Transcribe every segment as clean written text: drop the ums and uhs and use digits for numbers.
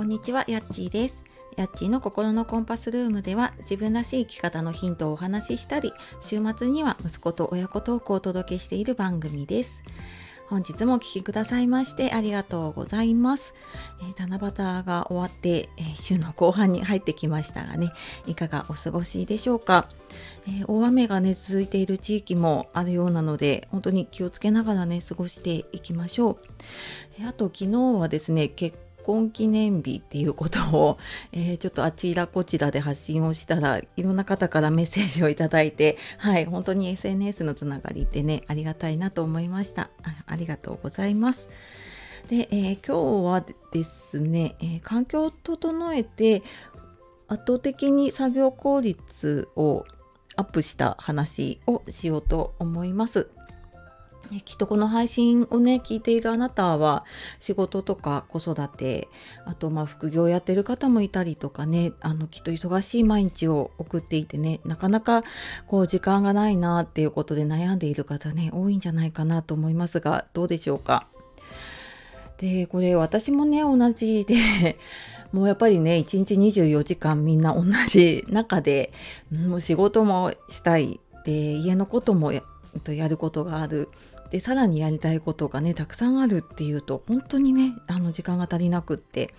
こんにちは、やっちーです。やっちーの心のコンパスルームでは、自分らしい生き方のヒントをお話ししたり、週末には息子と親子トークをお届けしている番組です。本日もお聞きくださいましてありがとうございます。七夕が終わって、週の後半に入ってきましたがね、いかがお過ごしでしょうか。大雨がね続いている地域もあるようなので、本当に気をつけながらね過ごしていきましょう。あと昨日はですね、結婚記念日っていうことを、ちょっとあちらこちらで発信をしたら、いろんな方からメッセージをいただいて、本当に SNS のつながりってね、ありがたいなと思いました。ありがとうございます。で、今日はですね、環境を整えて圧倒的に作業効率をアップした話をしようと思います。きっとこの配信をね聞いているあなたは、仕事とか子育て、あと副業やってる方もいたりとかね、きっと忙しい毎日を送っていてね、なかなか時間がないなっていうことで悩んでいる方ね、多いんじゃないかなと思いますが、どうでしょうか。で、これ私もね同じでもうやっぱりね、1日24時間みんな同じ中で、もう仕事もしたいで、家のこともやることがあるで、さらにやりたいことがねたくさんあるっていうと、本当にね時間が足りなくって、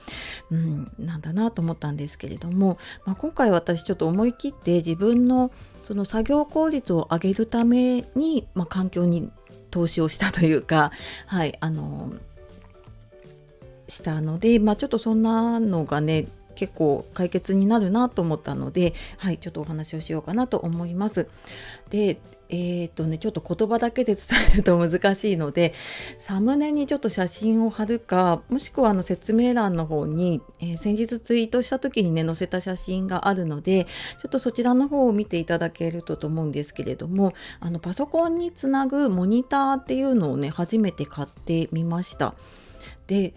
なんだなと思ったんですけれども、今回私ちょっと思い切って、自分のその作業効率を上げるために、環境に投資をしたというか、したので、ちょっとそんなのがね結構解決になるなと思ったので、ちょっとお話をしようかなと思います。で、ちょっと言葉だけで伝えると難しいので、サムネにちょっと写真を貼るか、もしくは説明欄の方に、先日ツイートした時にね載せた写真があるので、ちょっとそちらの方を見ていただけると思うんですけれども、パソコンにつなぐモニターっていうのをね初めて買ってみました。で、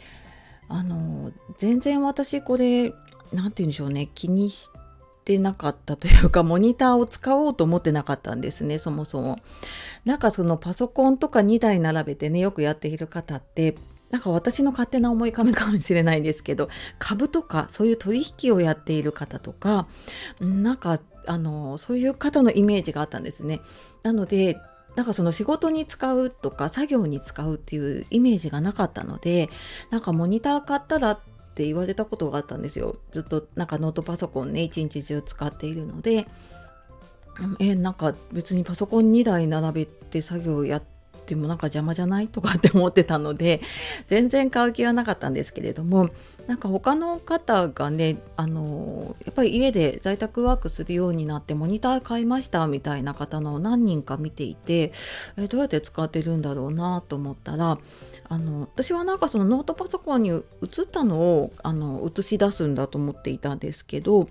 全然私これなんて言うんでしょうね、気にしてなかったというか、モニターを使おうと思ってなかったんですね、そもそも。なんかパソコンとか2台並べてねよくやっている方って、なんか私の勝手な思い浮かべかもしれないんですけど、株とかそういう取引をやっている方とか、なんかそういう方のイメージがあったんですね。なので、なんか仕事に使うとか作業に使うっていうイメージがなかったので、なんかモニター買ったらって言われたことがあったんですよ。ずっとなんかノートパソコンね一日中使っているので、なんか別にパソコン2台並べて作業やってもなんか邪魔じゃないとかって思ってたので、全然買う気はなかったんですけれども、なんか他の方がねやっぱり家で在宅ワークするようになってモニター買いましたみたいな方の何人か見ていて、どうやって使ってるんだろうなと思ったら、私はなんかノートパソコンに映ったのを映し出すんだと思っていたんですけど、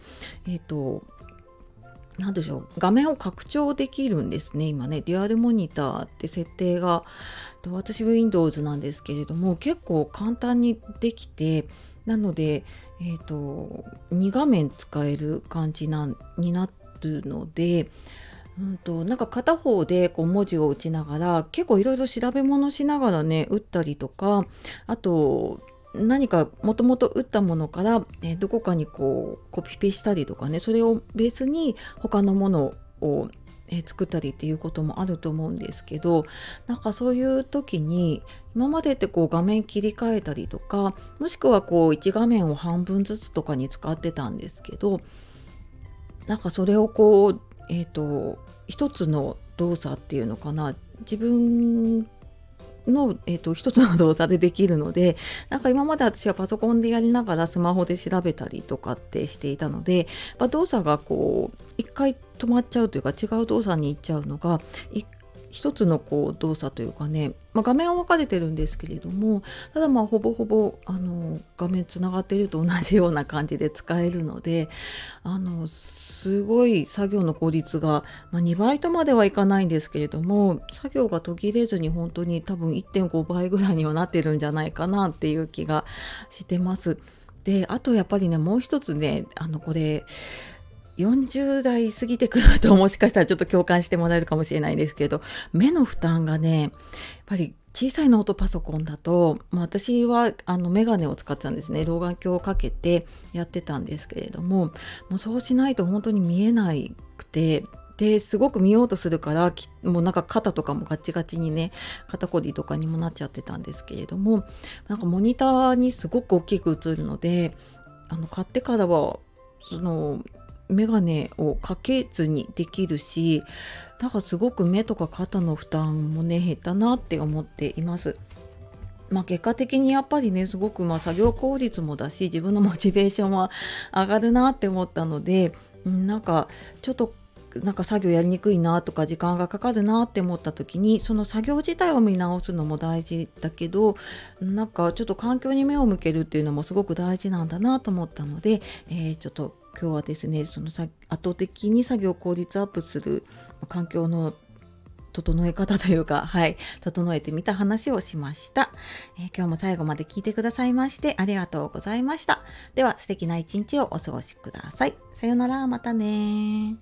なんでしょう、画面を拡張できるんですね今ね。デュアルモニターって設定が、私 Windows なんですけれども結構簡単にできて、なので、2画面使える感じになるので、なんか片方で文字を打ちながら、結構いろいろ調べ物しながらね打ったりとか、あと何かもともと打ったものから、どこかにコピペしたりとかね、それをベースに他のものを、作ったりっていうこともあると思うんですけど、なんかそういう時に今までって画面切り替えたりとか、もしくは1画面を半分ずつとかに使ってたんですけど、なんかそれを一つの動作っていうのかな、自分の、一つの動作でできるので、なんか今まで私はパソコンでやりながらスマホで調べたりとかってしていたので、動作が一回止まっちゃうというか、違う動作に行っちゃうのが一つの動作というかね、画面は分かれてるんですけれども、ただほぼほぼ画面つながっていると同じような感じで使えるので、すごい作業の効率が、2倍とまではいかないんですけれども、作業が途切れずに本当に多分 1.5 倍ぐらいにはなってるんじゃないかなっていう気がしてます。で、あとやっぱりねもう一つね、これ40代過ぎてくるともしかしたらちょっと共感してもらえるかもしれないんですけど、目の負担がねやっぱり小さいノートパソコンだと、私はメガネを使ってたんですね。老眼鏡をかけてやってたんですけれども、もうそうしないと本当に見えなくて、ですごく見ようとするから、もうなんか肩とかもガチガチにね、肩こりとかにもなっちゃってたんですけれども、なんかモニターにすごく大きく映るので、買ってからはそのメガネをかけずにできるし、だからすごく目とか肩の負担もね減ったなって思っています。結果的にやっぱりね、すごく作業効率もだし、自分のモチベーションは上がるなって思ったので、なんかちょっと作業やりにくいなとか時間がかかるなって思った時に、その作業自体を見直すのも大事だけど、なんかちょっと環境に目を向けるっていうのもすごく大事なんだなと思ったので、ちょっと今日はですね、その圧倒的に作業効率アップする環境の整え方というか、整えてみた話をしました。今日も最後まで聞いてくださいましてありがとうございました。では素敵な一日をお過ごしください。さようなら、またね。